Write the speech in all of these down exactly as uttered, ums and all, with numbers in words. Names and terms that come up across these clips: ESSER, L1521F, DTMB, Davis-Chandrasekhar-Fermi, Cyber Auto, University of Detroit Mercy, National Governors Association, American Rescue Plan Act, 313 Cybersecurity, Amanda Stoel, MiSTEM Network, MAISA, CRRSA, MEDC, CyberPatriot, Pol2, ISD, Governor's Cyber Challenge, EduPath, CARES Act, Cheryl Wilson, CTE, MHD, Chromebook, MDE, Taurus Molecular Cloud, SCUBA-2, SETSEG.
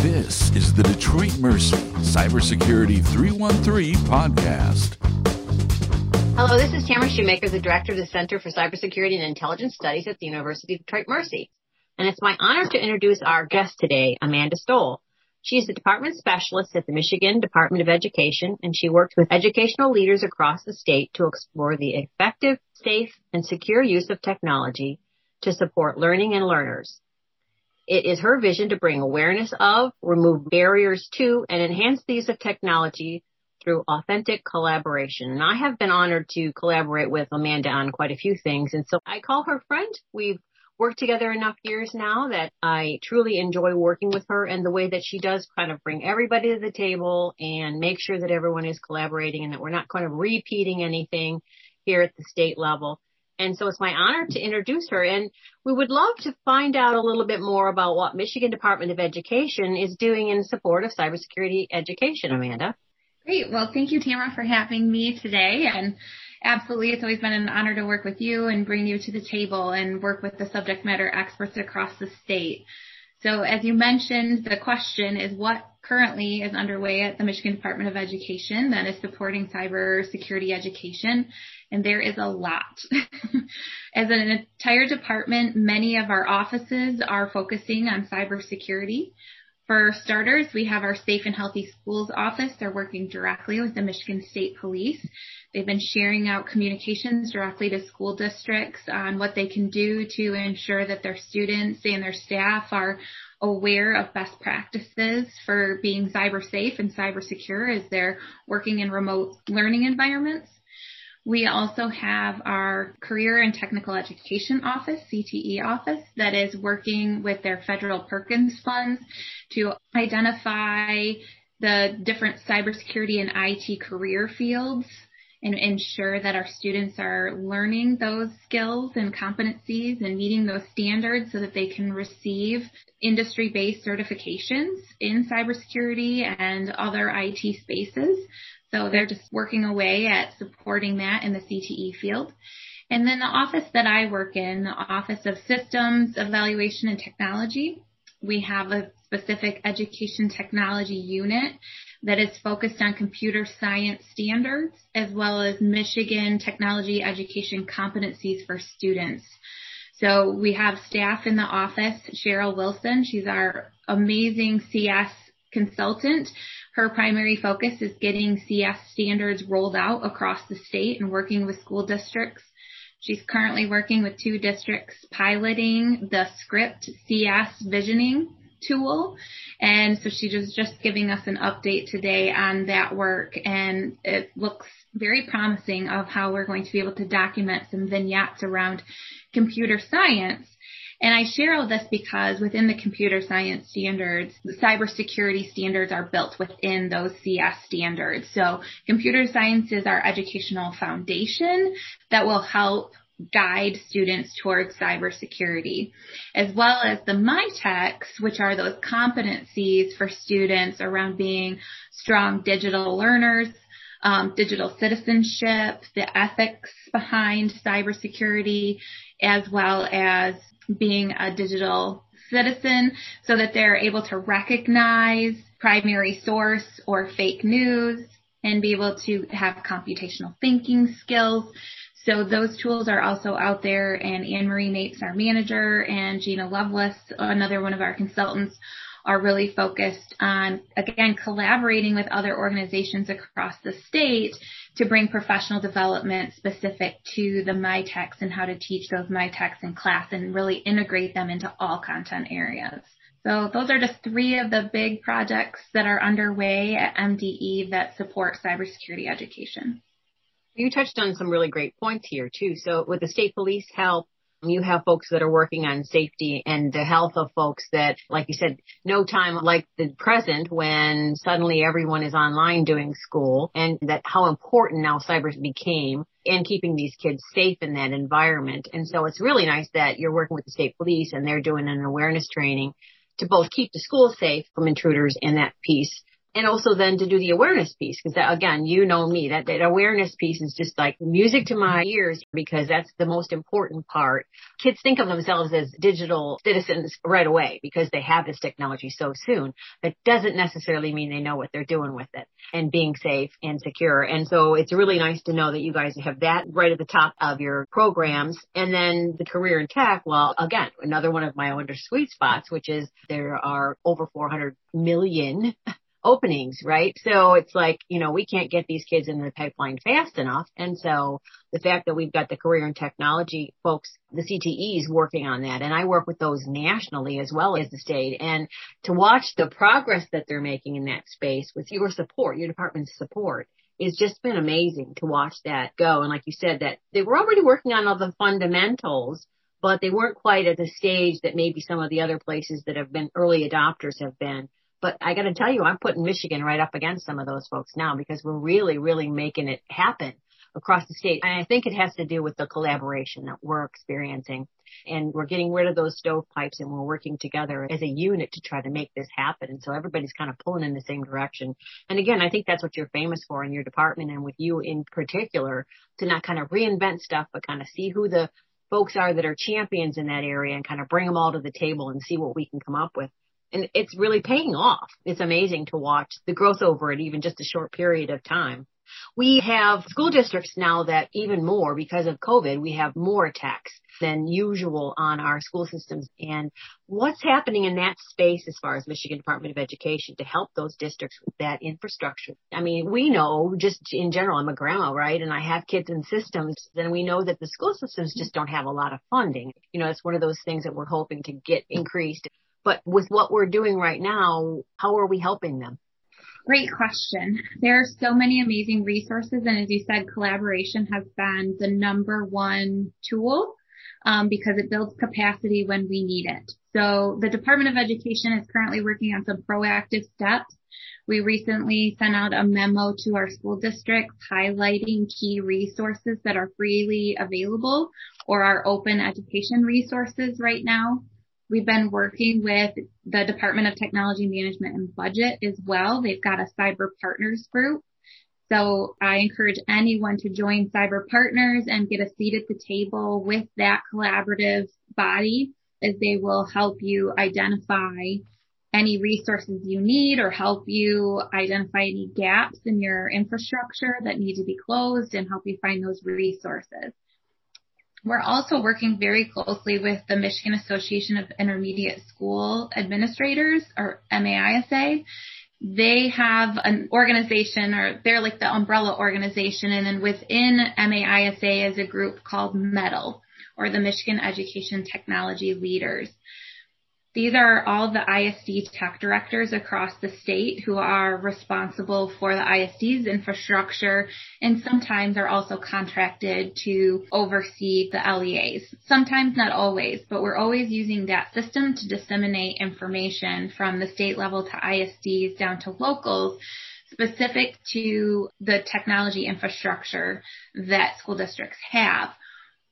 This is the Detroit Mercy Cybersecurity three one three podcast. Hello, this is Tamara Shoemaker, the Director of the Center for Cybersecurity and Intelligence Studies at the University of Detroit Mercy. And it's my honor to introduce our guest today, Amanda Stoel. She is the Department Specialist at the Michigan Department of Education, and she works with educational leaders across the state to explore the effective, safe, and secure use of technology to support learning and learners. It is her vision to bring awareness of, remove barriers to, and enhance the use of technology through authentic collaboration. And I have been honored to collaborate with Amanda on quite a few things. And so I call her friend. We've worked together enough years now that I truly enjoy working with her, and the way that she does kind of bring everybody to the table and make sure that everyone is collaborating and that we're not kind of repeating anything here at the state level. And so it's my honor to introduce her, and we would love to find out a little bit more about what Michigan Department of Education is doing in support of cybersecurity education, Amanda. Great. Well, thank you, Tamara, for having me today. And absolutely, it's always been an honor to work with you and bring you to the table and work with the subject matter experts across the state. So as you mentioned, the question is what currently is underway at the Michigan Department of Education that is supporting cybersecurity education, and there is a lot. As an entire department, many of our offices are focusing on cybersecurity. For starters, we have our Safe and Healthy Schools office. They're working directly with the Michigan State Police. They've been sharing out communications directly to school districts on what they can do to ensure that their students and their staff are aware of best practices for being cyber safe and cyber secure as they're working in remote learning environments. We also have our Career and Technical Education Office, C T E office, that is working with their federal Perkins funds to identify the different cybersecurity and I T career fields and ensure that our students are learning those skills and competencies and meeting those standards so that they can receive industry-based certifications in cybersecurity and other I T spaces. So they're just working away at supporting that in the C T E field. And then the office that I work in, the Office of Systems Evaluation and Technology, we have a specific education technology unit that is focused on computer science standards as well as Michigan technology education competencies for students. So we have staff in the office, Cheryl Wilson, she's our amazing C S consultant. Her primary focus is getting C S standards rolled out across the state and working with school districts. She's currently working with two districts piloting the Script C S visioning tool. And so she was just giving us an update today on that work. And it looks very promising of how we're going to be able to document some vignettes around computer science. And I share all this because within the computer science standards, the cybersecurity standards are built within those C S standards. So computer science is our educational foundation that will help guide students towards cybersecurity, as well as the MITECS, which are those competencies for students around being strong digital learners, um, digital citizenship, the ethics behind cybersecurity, as well as being a digital citizen so that they're able to recognize primary source or fake news and be able to have computational thinking skills. So those tools are also out there, and Ann Marie Napes, our manager, and Gina Loveless, another one of our consultants, are really focused on, again, collaborating with other organizations across the state to bring professional development specific to the MITECS and how to teach those MITECS in class and really integrate them into all content areas. So those are just three of the big projects that are underway at M D E that support cybersecurity education. You touched on some really great points here, too. So with the state police help, you have folks that are working on safety and the health of folks that, like you said, no time like the present when suddenly everyone is online doing school, and that how important now cyber became in keeping these kids safe in that environment. And so it's really nice that you're working with the state police and they're doing an awareness training to both keep the school safe from intruders in that piece, And also then to do the awareness piece, because again, you know me, that, that awareness piece is just like music to my ears, because that's the most important part. Kids think of themselves as digital citizens right away because they have this technology so soon. That doesn't necessarily mean they know what they're doing with it and being safe and secure. And so it's really nice to know that you guys have that right at the top of your programs. And then the career in tech, well, again, another one of my own sweet spots, which is there are over four hundred million openings, right? So it's like, you know, we can't get these kids in the pipeline fast enough. And so the fact that we've got the career and technology folks, the C T Es, working on that. And I work with those nationally as well as the state. And to watch the progress that they're making in that space with your support, your department's support, it's just been amazing to watch that go. And like you said, that they were already working on all the fundamentals, but they weren't quite at the stage that maybe some of the other places that have been early adopters have been. But I got to tell you, I'm putting Michigan right up against some of those folks now, because we're really, really making it happen across the state. And I think it has to do with the collaboration that we're experiencing. And we're getting rid of those stovepipes, and we're working together as a unit to try to make this happen. And so everybody's kind of pulling in the same direction. And again, I think that's what you're famous for in your department, and with you in particular, to not kind of reinvent stuff, but kind of see who the folks are that are champions in that area and kind of bring them all to the table and see what we can come up with. And it's really paying off. It's amazing to watch the growth over it, even just a short period of time. We have school districts now that even more, because of COVID, we have more attacks than usual on our school systems. And what's happening in that space as far as Michigan Department of Education to help those districts with that infrastructure? I mean, we know just in general, I'm a grandma, right? And I have kids in systems, and we know that the school systems just don't have a lot of funding. You know, it's one of those things that we're hoping to get increased. But with what we're doing right now, how are we helping them? Great question. There are so many amazing resources. And as you said, collaboration has been the number one tool um, because it builds capacity when we need it. So the Department of Education is currently working on some proactive steps. We recently sent out a memo to our school districts highlighting key resources that are freely available or are open education resources right now. We've been working with the Department of Technology Management and Budget as well. They've got a Cyber Partners group. So I encourage anyone to join Cyber Partners and get a seat at the table with that collaborative body, as they will help you identify any resources you need or help you identify any gaps in your infrastructure that need to be closed and help you find those resources. We're also working very closely with the Michigan Association of Intermediate School Administrators, or M A I S A. They have an organization, or they're like the umbrella organization, and then within M A I S A is a group called METL, or the Michigan Education Technology Leaders. These are all the I S D tech directors across the state who are responsible for the I S D's infrastructure, and sometimes are also contracted to oversee the L E As. Sometimes, not always, but we're always using that system to disseminate information from the state level to I S Ds down to locals, specific to the technology infrastructure that school districts have.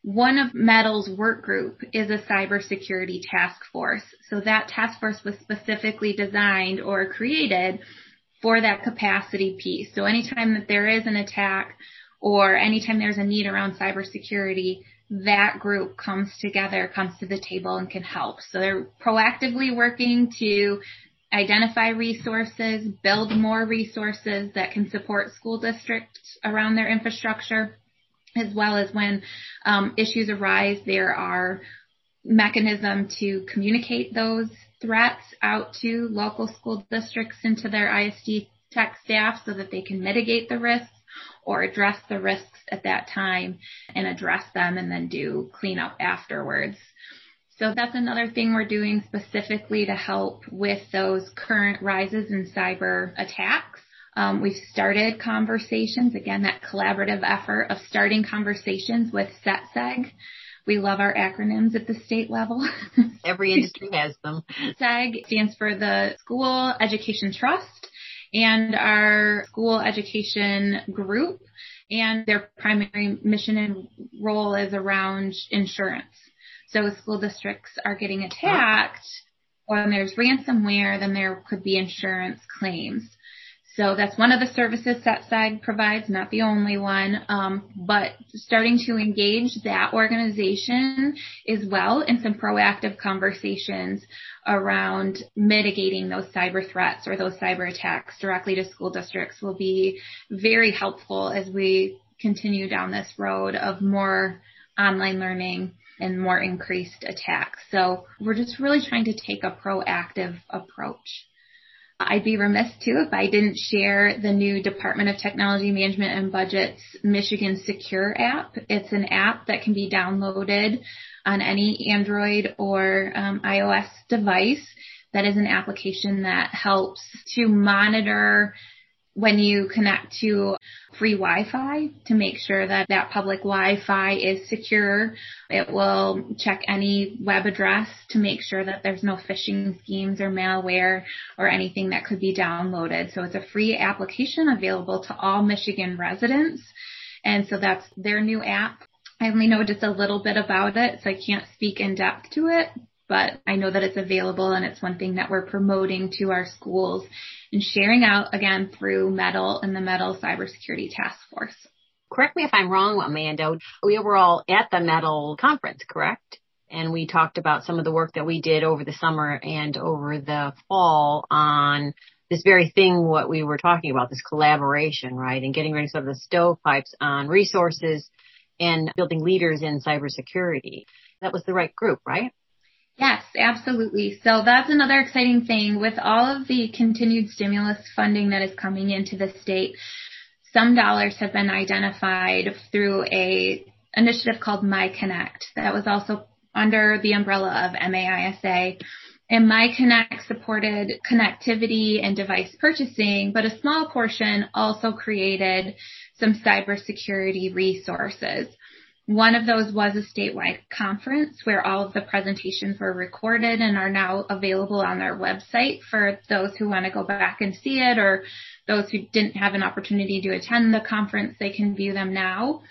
One of METL's work group is a cybersecurity task force. So that task force was specifically designed or created for that capacity piece. So anytime that there is an attack or anytime there's a need around cybersecurity, that group comes together, comes to the table, and can help. So they're proactively working to identify resources, build more resources that can support school districts around their infrastructure, as well as when um, issues arise, there are mechanisms to communicate those threats out to local school districts and to their I S D tech staff so that they can mitigate the risks or address the risks at that time and address them and then do cleanup afterwards. So that's another thing we're doing specifically to help with those current rises in cyber attacks. Um, we've started conversations, again, that collaborative effort of starting conversations with SETSEG. We love our acronyms at the state level. Every industry has them. SETSEG stands for the School Education Trust and our school education group, and their primary mission and role is around insurance. So if school districts are getting attacked or there's ransomware, then there could be insurance claims. So that's one of the services SETSEG provides, not the only one, um, but starting to engage that organization as well in some proactive conversations around mitigating those cyber threats or those cyber attacks directly to school districts will be very helpful as we continue down this road of more online learning and more increased attacks. So we're just really trying to take a proactive approach. I'd be remiss, too, if I didn't share the new Department of Technology Management and Budget's Michigan Secure app. It's an app that can be downloaded on any Android or um, iOS device. That is an application that helps to monitor when you connect to free Wi-Fi to make sure that that public Wi-Fi is secure. It will check any web address to make sure that there's no phishing schemes or malware or anything that could be downloaded. So it's a free application available to all Michigan residents. And so that's their new app. I only know just a little bit about it, so I can't speak in depth to it. But I know that it's available, and it's one thing that we're promoting to our schools and sharing out, again, through METL and the METL Cybersecurity Task Force. Correct me if I'm wrong, Amanda. We were all at the METL conference, correct? And we talked about some of the work that we did over the summer and over the fall on this very thing, what we were talking about, this collaboration, right, and getting rid of some of the stovepipes on resources and building leaders in cybersecurity. That was the right group, right? Yes, absolutely. So that's another exciting thing with all of the continued stimulus funding that is coming into the state. Some dollars have been identified through a initiative called MiConnect that was also under the umbrella of MAISA. And MiConnect supported connectivity and device purchasing, but a small portion also created some cybersecurity resources. One of those was a statewide conference where all of the presentations were recorded and are now available on their website for those who want to go back and see it, or those who didn't have an opportunity to attend the conference, they can view them now,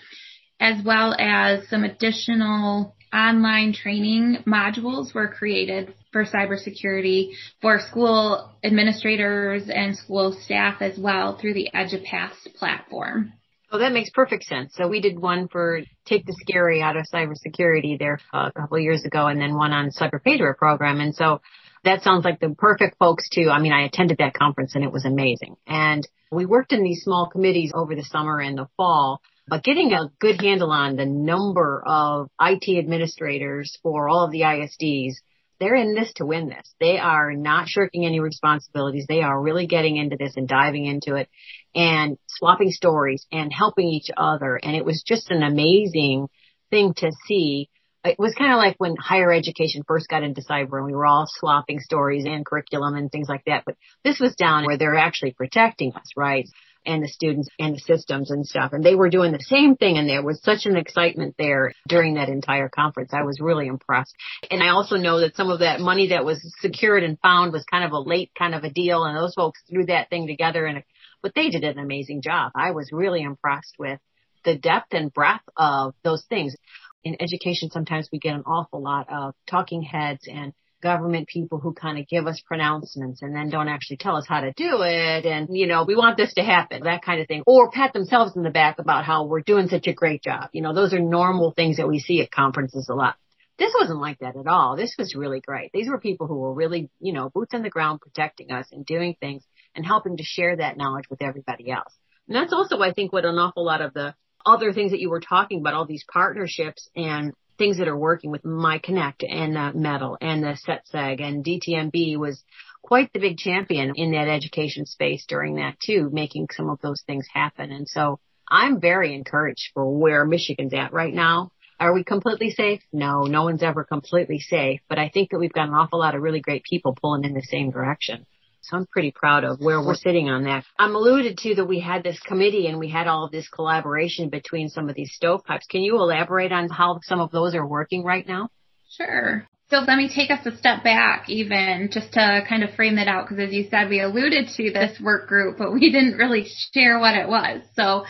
as well as some additional online training modules were created for cybersecurity for school administrators and school staff as well through the EduPath platform. Oh, that makes perfect sense. So we did one for Take the Scary Out of Cybersecurity there a couple of years ago, and then one on CyberPatriot program. And so that sounds like the perfect folks to, I mean, I attended that conference and it was amazing. And we worked in these small committees over the summer and the fall, but getting a good handle on the number of I T administrators for all of the I S Ds, they're in this to win this. They are not shirking any responsibilities. They are really getting into this and diving into it and swapping stories and helping each other. And it was just an amazing thing to see. It was kind of like when higher education first got into cyber and we were all swapping stories and curriculum and things like that. But this was down where they're actually protecting us, right? And the students and the systems and stuff. And they were doing the same thing. And there was such an excitement there during that entire conference. I was really impressed. And I also know that some of that money that was secured and found was kind of a late kind of a deal. And those folks threw that thing together. And but they did an amazing job. I was really impressed with the depth and breadth of those things. In education, sometimes we get an awful lot of talking heads and government people who kind of give us pronouncements and then don't actually tell us how to do it. And, you know, we want this to happen, that kind of thing, or pat themselves in the back about how we're doing such a great job. You know, those are normal things that we see at conferences a lot. This wasn't like that at all. This was really great. These were people who were really, you know, boots on the ground, protecting us and doing things and helping to share that knowledge with everybody else. And that's also, I think, what an awful lot of the other things that you were talking about, all these partnerships and things that are working with MiConnect and uh, METL and the SETSEG and D T M B was quite the big champion in that education space during that too, making some of those things happen. And so I'm very encouraged for where Michigan's at right now. Are we completely safe? No, no one's ever completely safe. But I think that we've got an awful lot of really great people pulling in the same direction. So I'm pretty proud of where we're sitting on that. I'm alluded to that we had this committee and we had all of this collaboration between some of these stovepipes. Can you elaborate on how some of those are working right now? Sure. So let me take us a step back even just to kind of frame that out, because as you said, we alluded to this work group, but we didn't really share what it was. So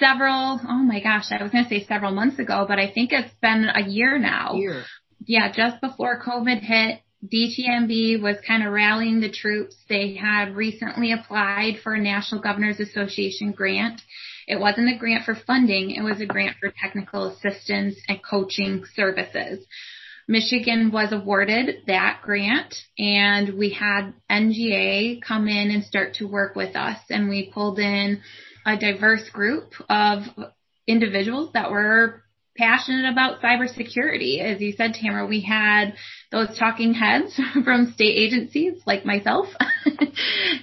several, oh my gosh, I was going to say several months ago, but I think it's been a year now. Year. Yeah, just before COVID hit. D T M B was kind of rallying the troops. They had recently applied for a National Governors Association grant. It wasn't a grant for funding. It was a grant for technical assistance and coaching services. Michigan was awarded that grant, and we had N G A come in and start to work with us. And we pulled in a diverse group of individuals that were passionate about cybersecurity. As you said, Tamara, we had those talking heads from state agencies like myself,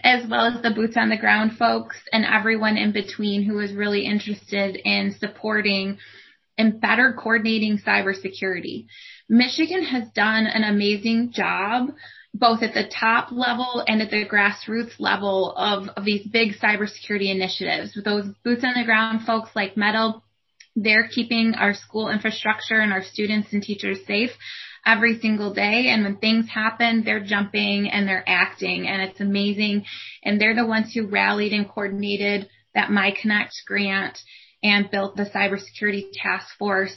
as well as the boots on the ground folks and everyone in between who was really interested in supporting and better coordinating cybersecurity. Michigan has done an amazing job, both at the top level and at the grassroots level of, of these big cybersecurity initiatives. With those boots on the ground folks like M E T L, they're keeping our school infrastructure and our students and teachers safe every single day. And when things happen, they're jumping and they're acting, and it's amazing. And they're the ones who rallied and coordinated that MiConnect grant and built the cybersecurity task force.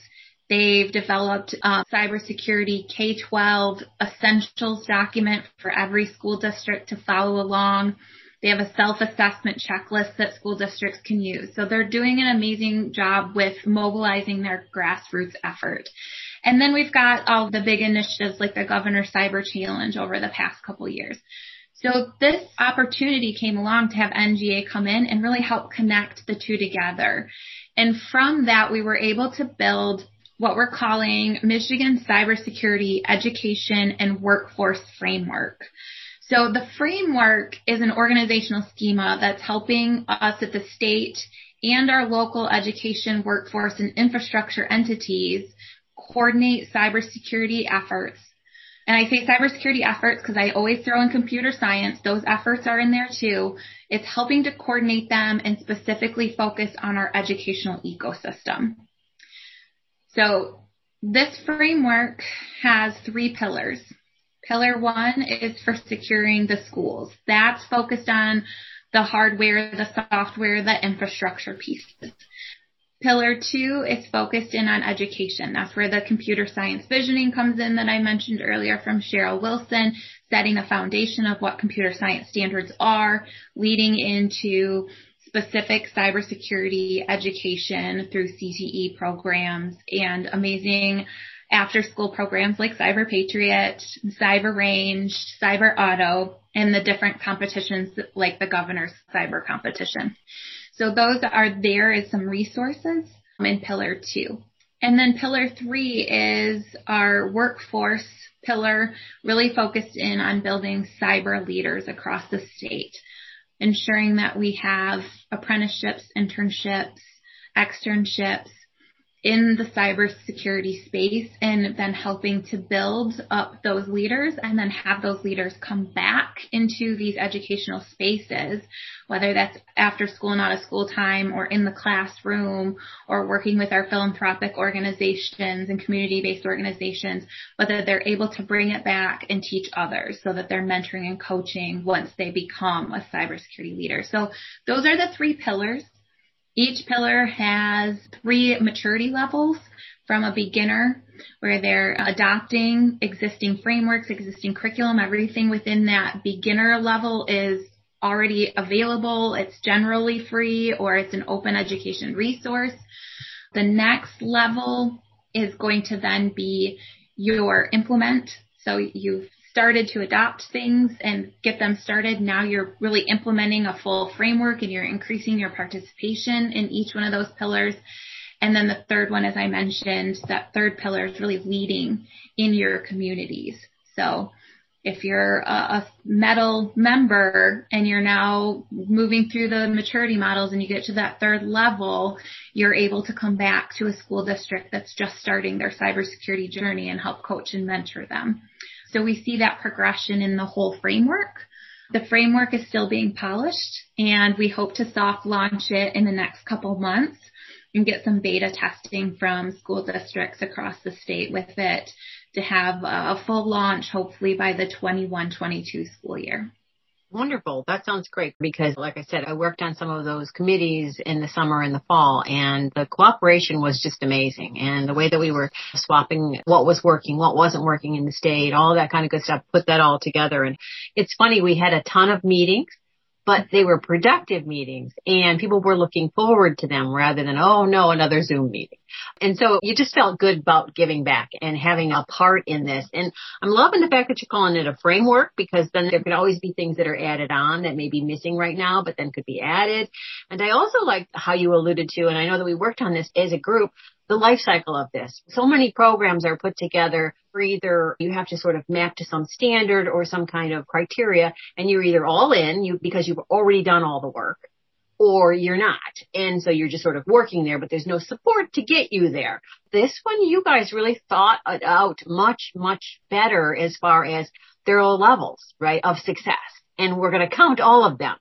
They've developed a cybersecurity K twelve essentials document for every school district to follow along. They have a self-assessment checklist that school districts can use. So they're doing an amazing job with mobilizing their grassroots effort. And then we've got all the big initiatives like the Governor's Cyber Challenge over the past couple years. So this opportunity came along to have N G A come in and really help connect the two together. And from that, we were able to build what we're calling Michigan Cybersecurity Education and Workforce Framework. So the framework is an organizational schema that's helping us at the state and our local education, workforce, and infrastructure entities coordinate cybersecurity efforts. And I say cybersecurity efforts because I always throw in computer science. Those efforts are in there too. It's helping to coordinate them and specifically focus on our educational ecosystem. So this framework has three pillars. Pillar one is for securing the schools. That's focused on the hardware, the software, the infrastructure pieces. Pillar two is focused in on education. That's where the computer science visioning comes in that I mentioned earlier from Cheryl Wilson, setting a foundation of what computer science standards are, leading into specific cybersecurity education through C T E programs and amazing after-school programs like CyberPatriot, Cyber Range, Cyber Auto, and the different competitions like the Governor's Cyber Competition. So those are there as some resources in Pillar two. And then Pillar three is our workforce pillar, really focused in on building cyber leaders across the state, ensuring that we have apprenticeships, internships, externships, in the cybersecurity space, and then helping to build up those leaders and then have those leaders come back into these educational spaces, whether that's after school and out of school time or in the classroom or working with our philanthropic organizations and community-based organizations, but that they're able to bring it back and teach others so that they're mentoring and coaching once they become a cybersecurity leader. So those are the three pillars. Each pillar has three maturity levels, from a beginner where they're adopting existing frameworks, existing curriculum. Everything within that beginner level is already available. It's generally free or it's an open education resource. The next level is going to then be your implement. So you've started to adopt things and get them started. Now you're really implementing a full framework and you're increasing your participation in each one of those pillars. And then the third one, as I mentioned, that third pillar is really leading in your communities. So if you're a, a M E T L member and you're now moving through the maturity models and you get to that third level, you're able to come back to a school district that's just starting their cybersecurity journey and help coach and mentor them. So we see that progression in the whole framework. The framework is still being polished, and we hope to soft launch it in the next couple months and get some beta testing from school districts across the state with it to have a full launch hopefully by the twenty-one twenty-two school year. Wonderful. That sounds great because, like I said, I worked on some of those committees in the summer and the fall, and the cooperation was just amazing. And the way that we were swapping what was working, what wasn't working in the state, all that kind of good stuff, put that all together. And it's funny, we had a ton of meetings, but they were productive meetings, and people were looking forward to them rather than, oh, no, another Zoom meeting. And so you just felt good about giving back and having a part in this. And I'm loving the fact that you're calling it a framework, because then there can always be things that are added on that may be missing right now, but then could be added. And I also like how you alluded to, and I know that we worked on this as a group, the life cycle of this. So many programs are put together for either you have to sort of map to some standard or some kind of criteria, and you're either all in you because you've already done all the work, or you're not. And so you're just sort of working there, but there's no support to get you there. This one, you guys really thought it out much, much better as far as there are levels, right, of success. And we're going to count all of them.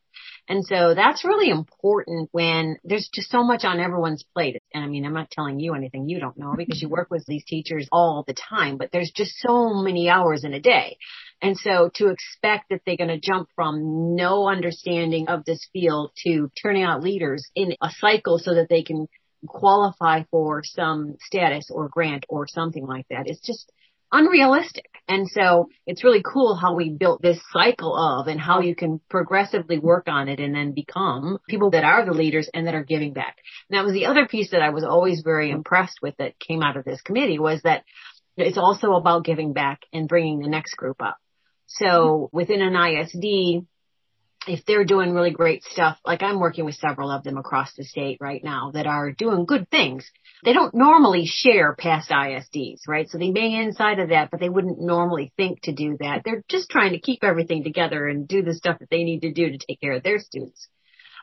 And so that's really important when there's just so much on everyone's plate. And I mean, I'm not telling you anything you don't know because you work with these teachers all the time, but there's just so many hours in a day. And so to expect that they're going to jump from no understanding of this field to turning out leaders in a cycle so that they can qualify for some status or grant or something like that, it's just unrealistic. And so it's really cool how we built this cycle of and how you can progressively work on it and then become people that are the leaders and that are giving back. And that was the other piece that I was always very impressed with that came out of this committee, was that it's also about giving back and bringing the next group up. So within an I S D, if they're doing really great stuff, like I'm working with several of them across the state right now that are doing good things, they don't normally share past I S Ds, right? So they may be inside of that, but they wouldn't normally think to do that. They're just trying to keep everything together and do the stuff that they need to do to take care of their students.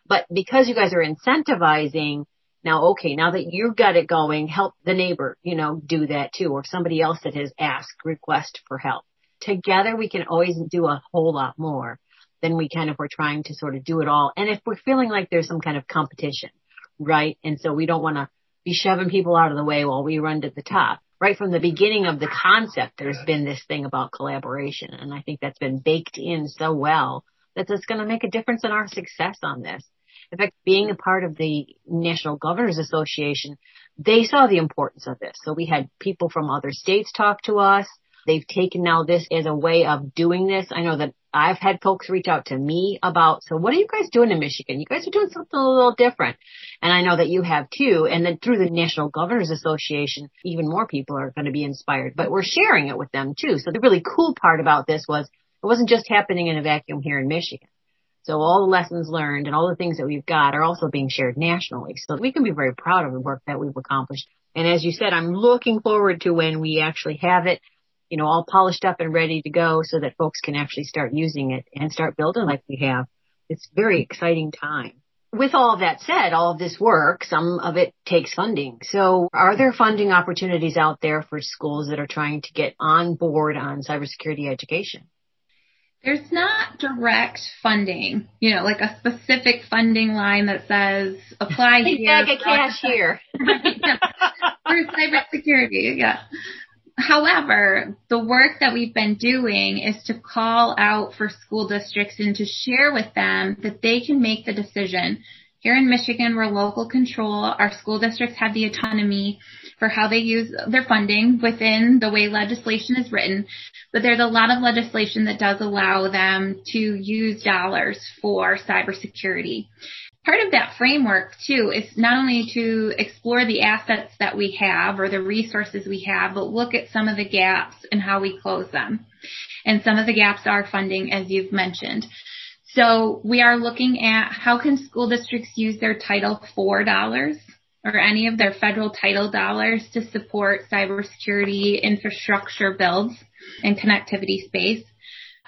But because you guys are incentivizing, now, okay, now that you've got it going, help the neighbor, you know, do that too, or somebody else that has asked, request for help. Together, we can always do a whole lot more than we can if we're trying to sort of do it all. And if we're feeling like there's some kind of competition, right? And so we don't want to be shoving people out of the way while we run to the top. Right from the beginning of the concept, there's been this thing about collaboration. And I think that's been baked in so well that that's going to make a difference in our success on this. In fact, being a part of the National Governors Association, they saw the importance of this. So we had people from other states talk to us. They've taken now this as a way of doing this. I know that I've had folks reach out to me about, so what are you guys doing in Michigan? You guys are doing something a little different. And I know that you have too. And then through the National Governors Association, even more people are going to be inspired, but we're sharing it with them too. So the really cool part about this was it wasn't just happening in a vacuum here in Michigan. So all the lessons learned and all the things that we've got are also being shared nationally. So we can be very proud of the work that we've accomplished. And as you said, I'm looking forward to when we actually have it, you know, all polished up and ready to go so that folks can actually start using it and start building like we have. It's a very exciting time. With all of that said, all of this work, some of it takes funding. So are there funding opportunities out there for schools that are trying to get on board on cybersecurity education? There's not direct funding, you know, like a specific funding line that says apply here. Like a cash here. For cybersecurity, yeah. However, the work that we've been doing is to call out for school districts and to share with them that they can make the decision. Here in Michigan, we're local control. Our school districts have the autonomy for how they use their funding within the way legislation is written. But there's a lot of legislation that does allow them to use dollars for cybersecurity. Part of that framework, too, is not only to explore the assets that we have or the resources we have, but look at some of the gaps and how we close them. And some of the gaps are funding, as you've mentioned. So we are looking at how can school districts use their Title four dollars or any of their federal title dollars to support cybersecurity infrastructure builds and connectivity space.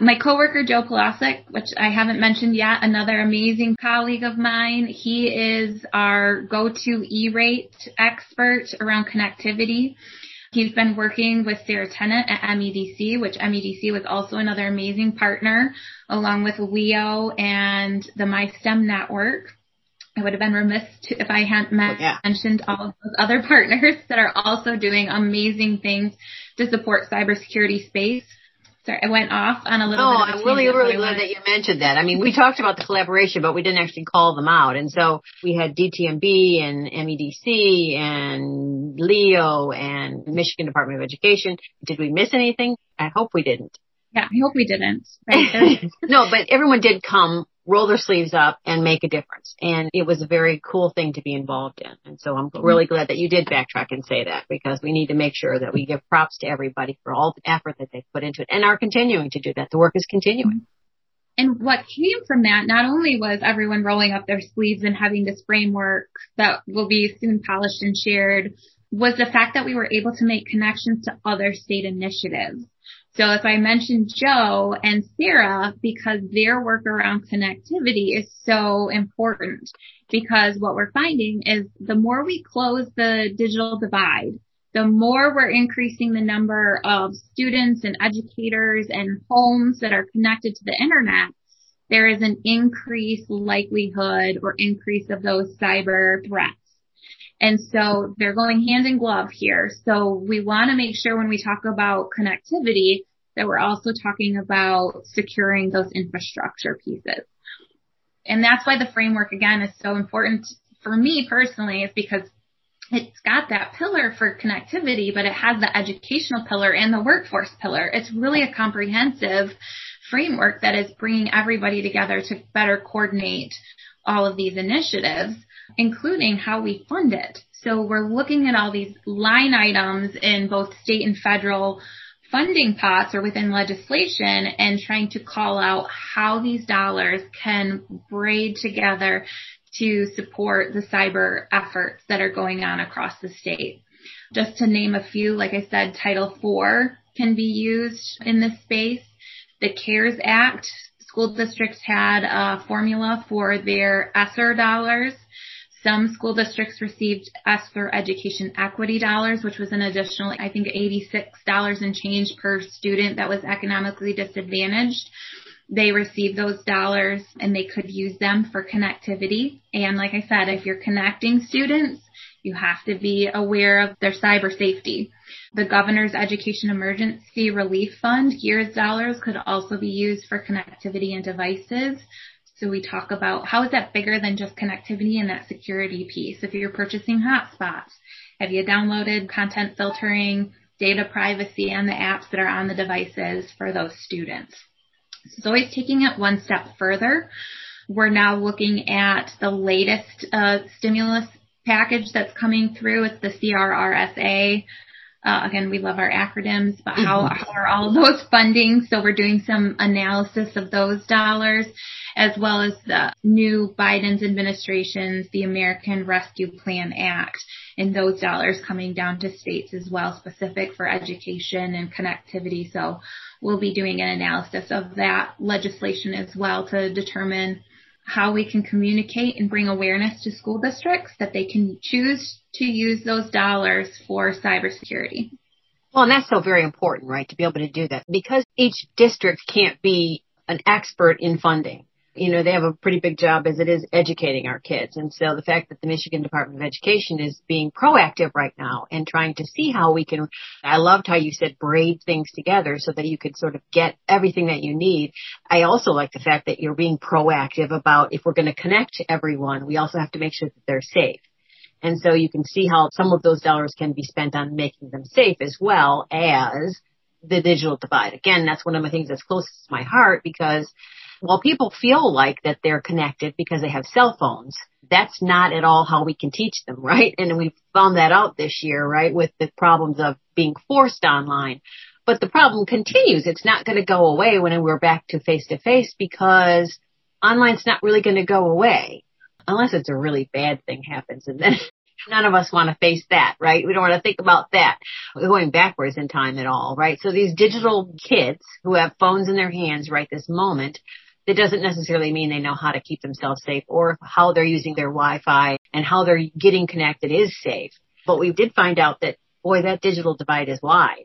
My coworker, Joe Palaszek, which I haven't mentioned yet, another amazing colleague of mine, he is our go-to E-rate expert around connectivity. He's been working with Sarah Tennant at M E D C, which M E D C was also another amazing partner, along with L E O and the MiSTEM Network. I would have been remiss to, if I hadn't mentioned all of those other partners that are also doing amazing things to support cybersecurity space. Sorry, I went off on a little no, bit of a I'm really, really glad that you mentioned that. I mean, we talked about the collaboration, but we didn't actually call them out. And so we had D T M B and M E D C and L E O and Michigan Department of Education. Did we miss anything? I hope we didn't. Yeah, I hope we didn't. Right? No, but everyone did come, roll their sleeves up, and make a difference. And it was a very cool thing to be involved in. And so I'm really glad that you did backtrack and say that, because we need to make sure that we give props to everybody for all the effort that they put into it and are continuing to do that. The work is continuing. And what came from that, not only was everyone rolling up their sleeves and having this framework that will be soon polished and shared, was the fact that we were able to make connections to other state initiatives. So if I mentioned Joe and Sarah, because their work around connectivity is so important, because what we're finding is the more we close the digital divide, the more we're increasing the number of students and educators and homes that are connected to the internet, there is an increased likelihood or increase of those cyber threats. And so they're going hand in glove here. So we want to make sure when we talk about connectivity that we're also talking about securing those infrastructure pieces. And that's why the framework, again, is so important for me personally, is because it's got that pillar for connectivity, but it has the educational pillar and the workforce pillar. It's really a comprehensive framework that is bringing everybody together to better coordinate all of these initiatives, including how we fund it. So we're looking at all these line items in both state and federal funding pots or within legislation and trying to call out how these dollars can braid together to support the cyber efforts that are going on across the state. Just to name a few, like I said, Title four can be used in this space. The CARES Act, school districts had a formula for their ESSER dollars. Some school districts received ESSER education equity dollars, which was an additional, I think, eighty-six dollars and change per student that was economically disadvantaged. They received those dollars and they could use them for connectivity. And like I said, if you're connecting students, you have to be aware of their cyber safety. The Governor's Education Emergency Relief Fund, GEARS dollars, could also be used for connectivity and devices. So we talk about how is that bigger than just connectivity and that security piece. If you're purchasing hotspots, have you downloaded content filtering, data privacy, and the apps that are on the devices for those students? So it's always taking it one step further. We're now looking at the latest uh, stimulus package that's coming through. It's the C R R S A. Uh, again, we love our acronyms, but how, how are all those funding? So we're doing some analysis of those dollars, as well as the new Biden's administration's, the American Rescue Plan Act, and those dollars coming down to states as well, specific for education and connectivity. So we'll be doing an analysis of that legislation as well to determine how we can communicate and bring awareness to school districts that they can choose to use those dollars for cybersecurity. Well, and that's so very important, right, to be able to do that, because each district can't be an expert in funding. You know, they have a pretty big job as it is educating our kids. And so the fact that the Michigan Department of Education is being proactive right now and trying to see how we can, I loved how you said braid things together so that you could sort of get everything that you need. I also like the fact that you're being proactive about if we're going to connect to everyone, we also have to make sure that they're safe. And so you can see how some of those dollars can be spent on making them safe as well as the digital divide. Again, that's one of the things that's closest to my heart, because while people feel like that they're connected because they have cell phones, that's not at all how we can teach them, right? And we found that out this year, right, with the problems of being forced online. But the problem continues. It's not going to go away when we're back to face-to-face, because online's not really going to go away unless it's a really bad thing happens. And then none of us want to face that, right? We don't want to think about that. We're going backwards in time at all, right? So these digital kids who have phones in their hands right this moment, that doesn't necessarily mean they know how to keep themselves safe or how they're using their Wi-Fi and how they're getting connected is safe. But we did find out that, boy, that digital divide is wide.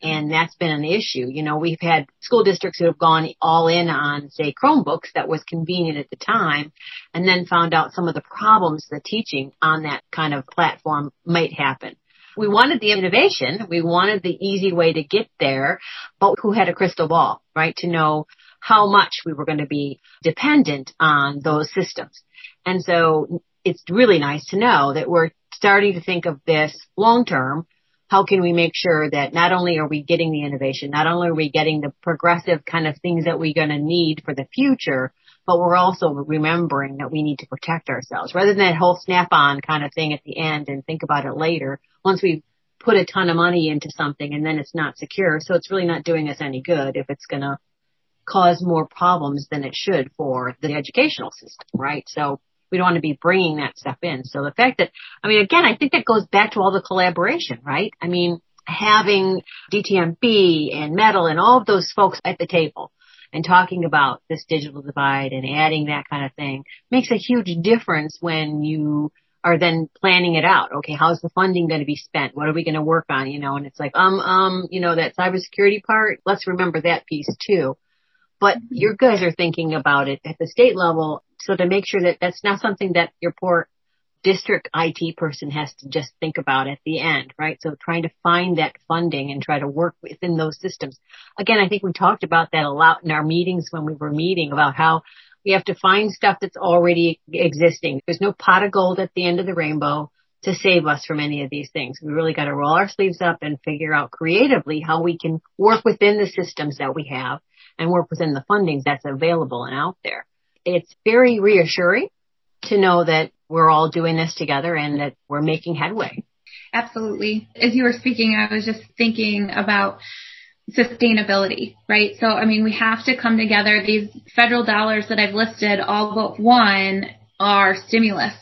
And that's been an issue. You know, we've had school districts who have gone all in on, say, Chromebooks that was convenient at the time, and then found out some of the problems the teaching on that kind of platform might happen. We wanted the innovation. We wanted the easy way to get there, but who had a crystal ball, right, to know how much we were going to be dependent on those systems. And so it's really nice to know that we're starting to think of this long term. How can we make sure that not only are we getting the innovation, not only are we getting the progressive kind of things that we're going to need for the future, but we're also remembering that we need to protect ourselves rather than that whole snap-on kind of thing at the end and think about it later once we've put a ton of money into something and then it's not secure. So it's really not doing us any good if it's going to cause more problems than it should for the educational system, right? So we don't want to be bringing that stuff in. So the fact that, I mean, again, I think that goes back to all the collaboration, right? I mean, having D T M B and METL and all of those folks at the table and talking about this digital divide and adding that kind of thing makes a huge difference when you are then planning it out. Okay, how's the funding going to be spent? What are we going to work on? You know, and it's like, um, um, you know, that cybersecurity part, let's remember that piece too. But you guys are thinking about it at the state level. So to make sure that that's not something that your poor district I T person has to just think about at the end, right? So trying to find that funding and try to work within those systems. Again, I think we talked about that a lot in our meetings when we were meeting about how we have to find stuff that's already existing. There's no pot of gold at the end of the rainbow to save us from any of these things. We really got to roll our sleeves up and figure out creatively how we can work within the systems that we have and work within the funding that's available and out there. It's very reassuring to know that we're all doing this together and that we're making headway. Absolutely. As you were speaking, I was just thinking about sustainability, right? So, I mean, we have to come together. These federal dollars that I've listed, all but one are stimulus,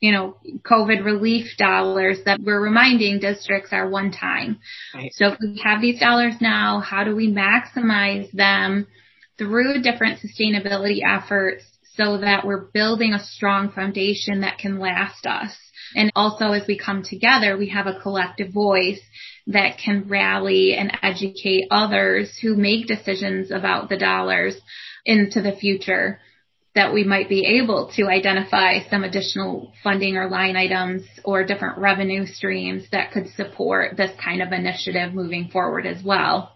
you know, COVID relief dollars that we're reminding districts are one time. Right. So if we have these dollars now, how do we maximize them through different sustainability efforts so that we're building a strong foundation that can last us? And also, as we come together, we have a collective voice that can rally and educate others who make decisions about the dollars into the future, that we might be able to identify some additional funding or line items or different revenue streams that could support this kind of initiative moving forward as well.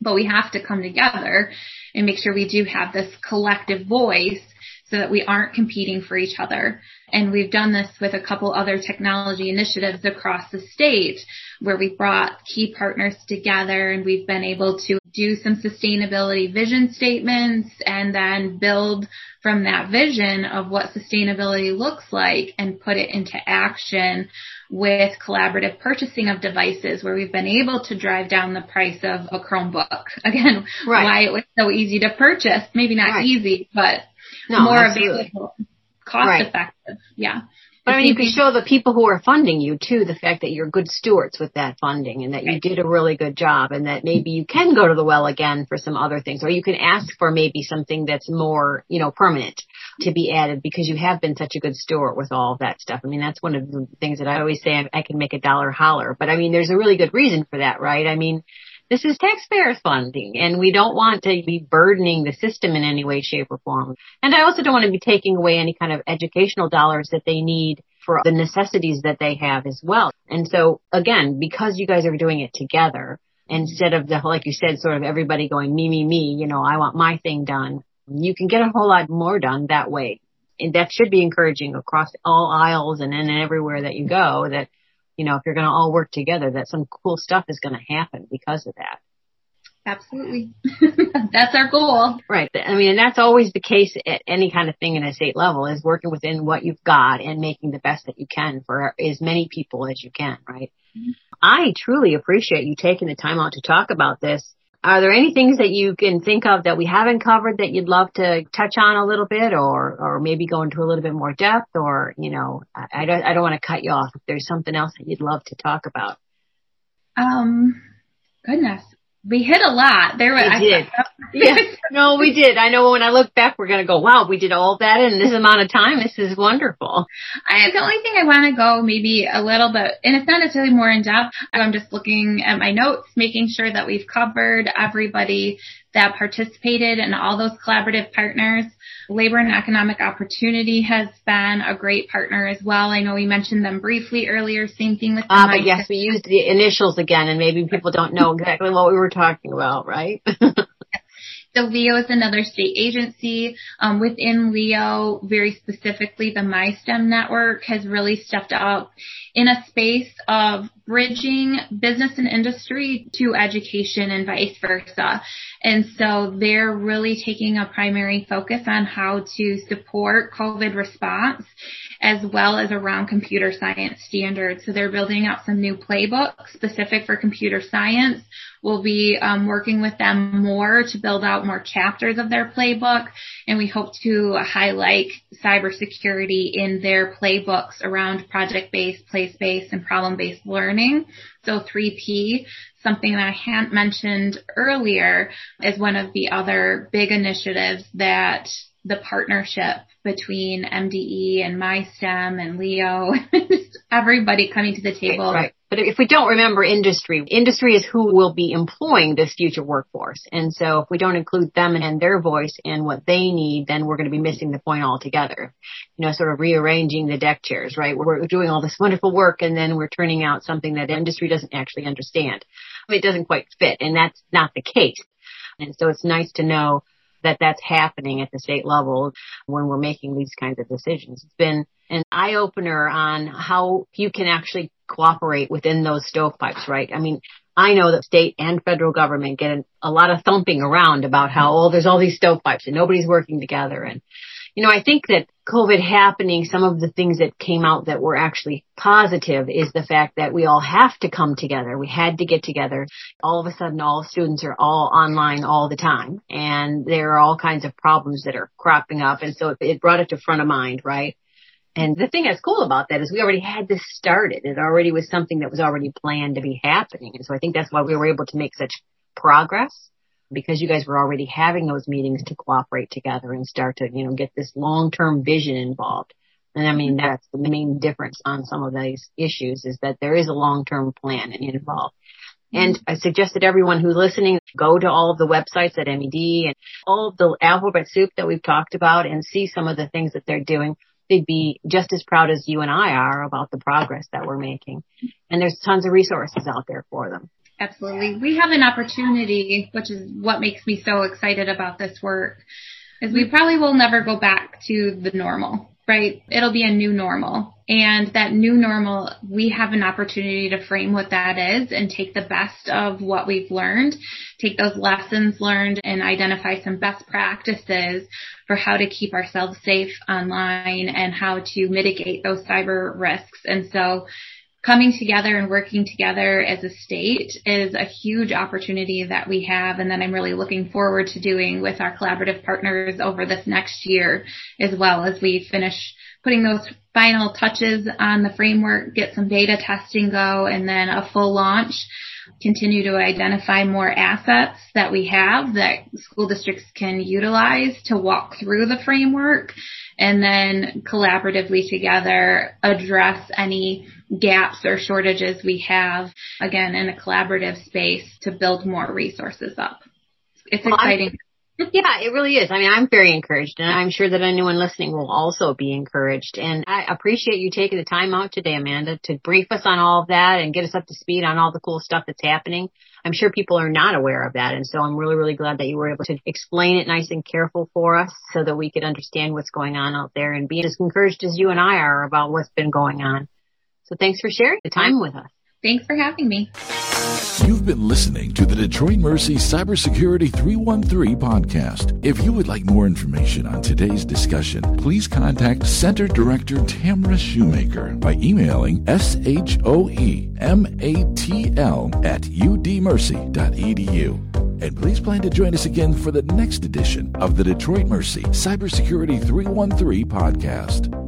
But we have to come together and make sure we do have this collective voice so that we aren't competing for each other. And we've done this with a couple other technology initiatives across the state where we brought key partners together and we've been able to do some sustainability vision statements and then build from that vision of what sustainability looks like and put it into action with collaborative purchasing of devices where we've been able to drive down the price of a Chromebook. Again, right. Why it was so easy to purchase. Maybe not right. easy, but no, more absolutely. Available, cost right. effective. Yeah. But I mean, you can show the people who are funding you, too, the fact that you're good stewards with that funding and that you did a really good job and that maybe you can go to the well again for some other things, or you can ask for maybe something that's more, you know, permanent to be added because you have been such a good steward with all of that stuff. I mean, that's one of the things that I always say, I, I can make a dollar holler. But, I mean, there's a really good reason for that, right? I mean, this is taxpayers' funding, and we don't want to be burdening the system in any way, shape, or form. And I also don't want to be taking away any kind of educational dollars that they need for the necessities that they have as well. And so, again, because you guys are doing it together, instead of the, like you said, sort of everybody going, me, me, me, you know, I want my thing done, you can get a whole lot more done that way. And that should be encouraging across all aisles and in everywhere that you go that, you know, if you're going to all work together, that some cool stuff is going to happen because of that. Absolutely. That's our goal. Right. I mean, and that's always the case at any kind of thing in a state level is working within what you've got and making the best that you can for as many people as you can, right? Mm-hmm. I truly appreciate you taking the time out to talk about this. Are there any things that you can think of that we haven't covered that you'd love to touch on a little bit or, or maybe go into a little bit more depth or, you know, I, I don't, I don't want to cut you off if there's something else that you'd love to talk about. Um, goodness, we hit a lot. There was, we did. Yes. No, we did. I know when I look back, we're going to go, wow, we did all that in this amount of time. This is wonderful. I, the only thing I want to go maybe a little bit, and it's not necessarily more in depth. I'm just looking at my notes, making sure that we've covered everybody that participated and all those collaborative partners. Labor and Economic Opportunity has been a great partner as well. I know we mentioned them briefly earlier. Same thing with the uh, but yes, we used the initials again, and maybe people don't know exactly what we were talking about, right? So L E O is another state agency. Um, within L E O, very specifically, the MiSTEM Network has really stepped up in a space of bridging business and industry to education and vice versa. And so they're really taking a primary focus on how to support COVID response as well as around computer science standards. So they're building out some new playbooks specific for computer science. We'll be um, working with them more to build out more chapters of their playbook, and we hope to highlight cybersecurity in their playbooks around project-based, place-based, and problem-based learning. So three P, something that I hadn't mentioned earlier, is one of the other big initiatives that the partnership between M D E and MiSTEM and L E O, everybody coming to the table. Right, right. But if we don't remember industry, industry is who will be employing this future workforce. And so if we don't include them and their voice and what they need, then we're going to be missing the point altogether. You know, sort of rearranging the deck chairs, right? We're doing all this wonderful work, and then we're turning out something that industry doesn't actually understand. It doesn't quite fit, and that's not the case. And so it's nice to know that that's happening at the state level when we're making these kinds of decisions. It's been an eye-opener on how you can actually cooperate within those stovepipes, right? I mean, I know that state and federal government get a lot of thumping around about how, oh, there's all these stovepipes and nobody's working together. And, you know, I think that COVID happening, some of the things that came out that were actually positive is the fact that we all have to come together. We had to get together. All of a sudden, all students are all online all the time, and there are all kinds of problems that are cropping up. And so it brought it to front of mind, right? And the thing that's cool about that is we already had this started. It already was something that was already planned to be happening. And so I think that's why we were able to make such progress, because you guys were already having those meetings to cooperate together and start to, you know, get this long-term vision involved. And I mean, that's the main difference on some of these issues, is that there is a long-term plan involved. And I suggest that everyone who's listening go to all of the websites at M E D and all of the alphabet soup that we've talked about and see some of the things that they're doing. They'd be just as proud as you and I are about the progress that we're making. And there's tons of resources out there for them. Absolutely. We have an opportunity, which is what makes me so excited about this work, is we probably will never go back to the normal, right? It'll be a new normal. And that new normal, we have an opportunity to frame what that is and take the best of what we've learned, take those lessons learned and identify some best practices for how to keep ourselves safe online and how to mitigate those cyber risks. And so coming together and working together as a state is a huge opportunity that we have, and that I'm really looking forward to doing with our collaborative partners over this next year, as well as we finish putting those final touches on the framework, get some beta testing go, and then a full launch. Continue to identify more assets that we have that school districts can utilize to walk through the framework, and then collaboratively together address any gaps or shortages we have, again, in a collaborative space to build more resources up. It's well, exciting. I'm, yeah, it really is. I mean, I'm very encouraged, and I'm sure that anyone listening will also be encouraged. And I appreciate you taking the time out today, Amanda, to brief us on all of that and get us up to speed on all the cool stuff that's happening. I'm sure people are not aware of that, and so I'm really, really glad that you were able to explain it nice and careful for us so that we could understand what's going on out there and be as encouraged as you and I are about what's been going on. So thanks for sharing the time with us. Thanks for having me. You've been listening to the Detroit Mercy Cybersecurity three one three podcast. If you would like more information on today's discussion, please contact Center Director Tamara Shoemaker by emailing shoematl at udmercy dot edu. And please plan to join us again for the next edition of the Detroit Mercy Cybersecurity three one three podcast.